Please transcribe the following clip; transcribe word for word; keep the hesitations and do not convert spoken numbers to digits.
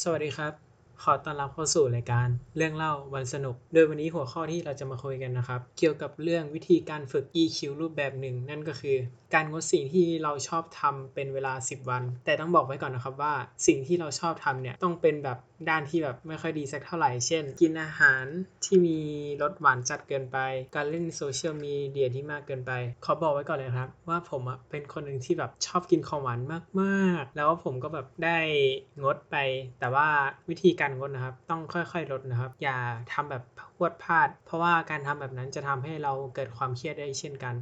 สวัสดีครับขอต้อนรับเข้าสู่รายการเรื่องเล่าวันสนุกโดยวันนี้หัวข้อที่เราจะมาคุยกันนะครับเกี่ยวกับเรื่องวิธีการฝึก อี คิว รูปแบบหนึ่งนั่นก็คือการงดสิ่งที่เราชอบทำเป็นเวลาสิบวันแต่ต้องบอกไว้ก่อนนะครับว่าสิ่งที่เราชอบทำเนี่ยต้องเป็นแบบด้านที่แบบไม่ค่อยดีสักเท่าไหร่เช่นกินอาหารที่มีรสหวานจัดเกินไปการเล่นโซเชียลมีเดียที่มากเกินไปขอบอกไว้ก่อนเลยครับว่าผมอ่ะเป็นคนหนึ่งที่แบบชอบกินของหวานมากๆแล้วผมก็แบบได้งดไปแต่ว่าวิธีการงดนะครับต้องค่อยๆลดนะครับอย่าทำแบบพรวดพลาดเพราะว่าการทำแบบนั้นจะทำให้เราเกิดความเครียดได้เช่นกัน